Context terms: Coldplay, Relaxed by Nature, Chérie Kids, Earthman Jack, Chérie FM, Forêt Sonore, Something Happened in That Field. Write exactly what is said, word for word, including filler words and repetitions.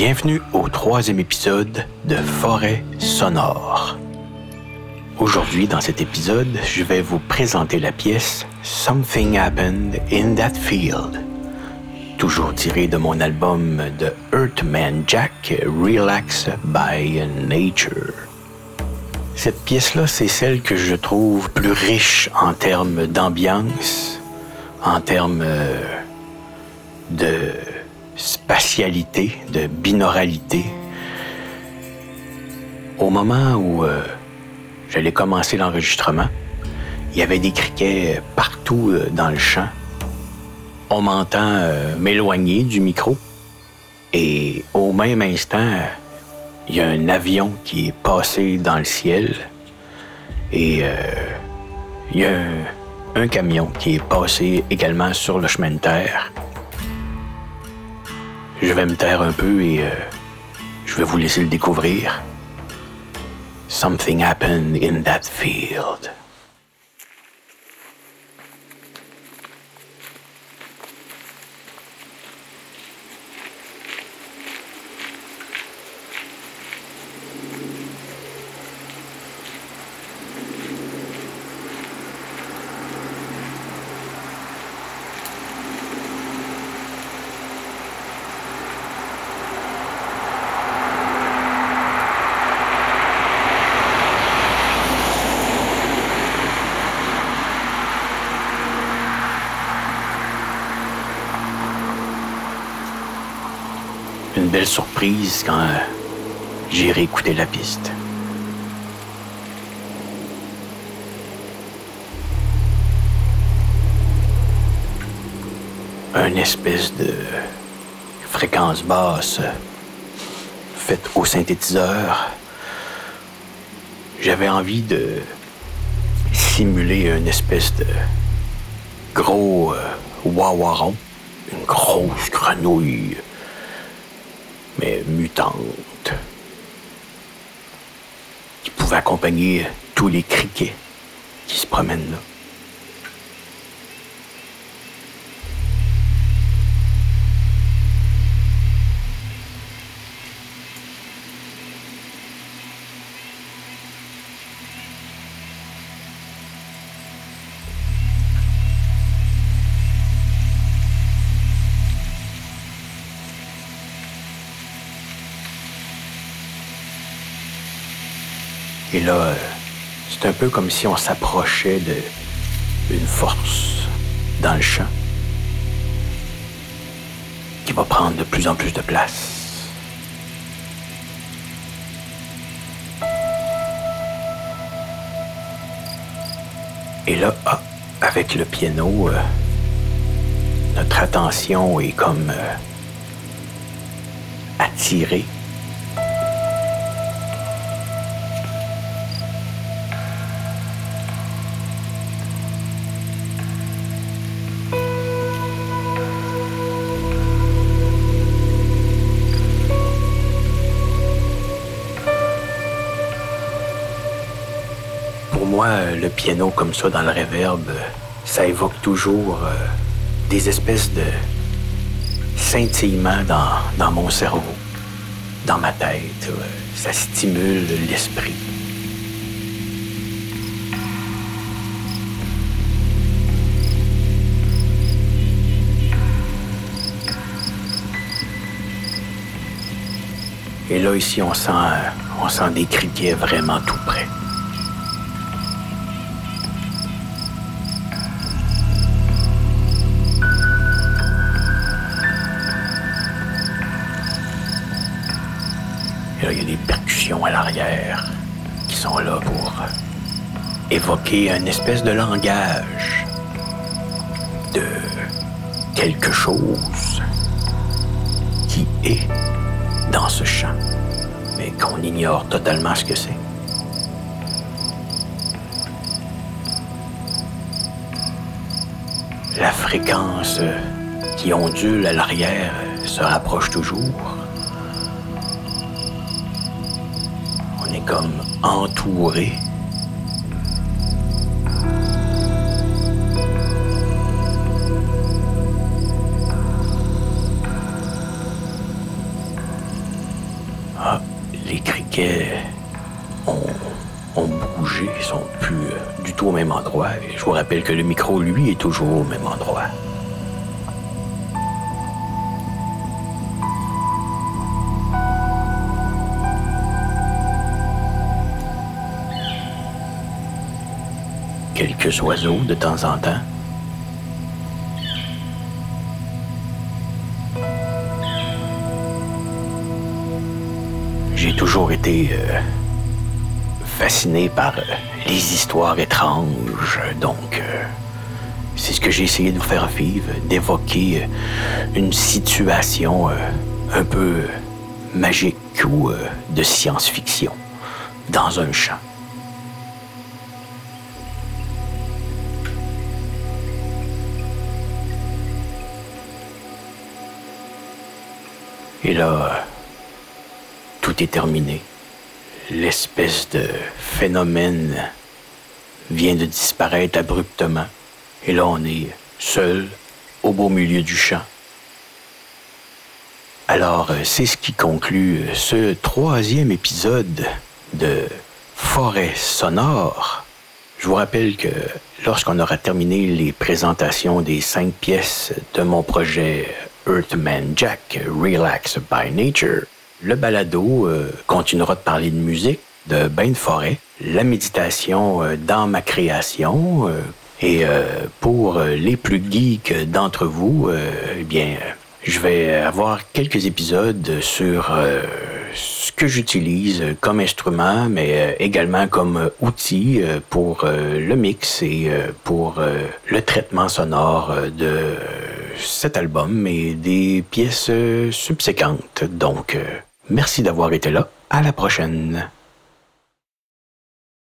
Bienvenue au troisième épisode de Forêt Sonore. Aujourd'hui, dans cet épisode, je vais vous présenter la pièce Something Happened in That Field, toujours tirée de mon album de Earthman Jack, Relaxed by Nature. Cette pièce-là, c'est celle que je trouve plus riche en termes d'ambiance, en termes de spatialité, de binauralité. Au moment où euh, j'allais commencer l'enregistrement, il y avait des criquets partout euh, dans le champ. On m'entend euh, m'éloigner du micro et au même instant, il y a un avion qui est passé dans le ciel et euh, il y a un, un camion qui est passé également sur le chemin de terre. Je vais me taire un peu et euh, je vais vous laisser le découvrir. Something happened in that field. Une belle surprise quand euh, j'ai réécouté la piste. Une espèce de fréquence basse euh, faite au synthétiseur. J'avais envie de simuler une espèce de gros euh, wawaron, une grosse grenouille, mais mutante, qui pouvait accompagner tous les criquets qui se promènent là. Et là, c'est un peu comme si on s'approchait d'une force dans le champ qui va prendre de plus en plus de place. Et là, ah, avec le piano, euh, notre attention est comme euh, attirée. Moi, le piano comme ça dans le reverb, ça évoque toujours euh, des espèces de scintillements dans, dans mon cerveau, dans ma tête. Euh, ça stimule l'esprit. Et là, ici, on sent, on sent des criquets vraiment tout près. Il y a des percussions à l'arrière qui sont là pour évoquer une espèce de langage, de quelque chose qui est dans ce champ, mais qu'on ignore totalement ce que c'est. La fréquence qui ondule à l'arrière se rapproche toujours. Comme entouré. tout au même endroit. Je vous rappelle que le micro, lui, est toujours au même endroit. Quelques oiseaux de temps en temps. J'ai toujours été euh, fasciné par euh, les histoires étranges, donc euh, c'est ce que j'ai essayé de vous faire vivre, d'évoquer euh, une situation euh, un peu magique ou euh, de science-fiction dans un champ. Et là, tout est terminé. L'espèce de phénomène vient de disparaître abruptement. Et là, on est seul, au beau milieu du champ. Alors, c'est ce qui conclut ce troisième épisode de Forêt Sonore. Je vous rappelle que lorsqu'on aura terminé les présentations des cinq pièces de mon projet Earthman Jack, Relaxed by Nature, le balado euh, continuera de parler de musique, de bain de forêt, la méditation euh, dans ma création. Euh, et euh, pour euh, les plus geeks d'entre vous, euh, eh bien, je vais avoir quelques épisodes sur euh, ce que j'utilise comme instrument, mais euh, également comme outil euh, pour euh, le mix et euh, pour euh, le traitement sonore de... Euh, cet album et des pièces subséquentes. Donc, euh, merci d'avoir été là. À la prochaine.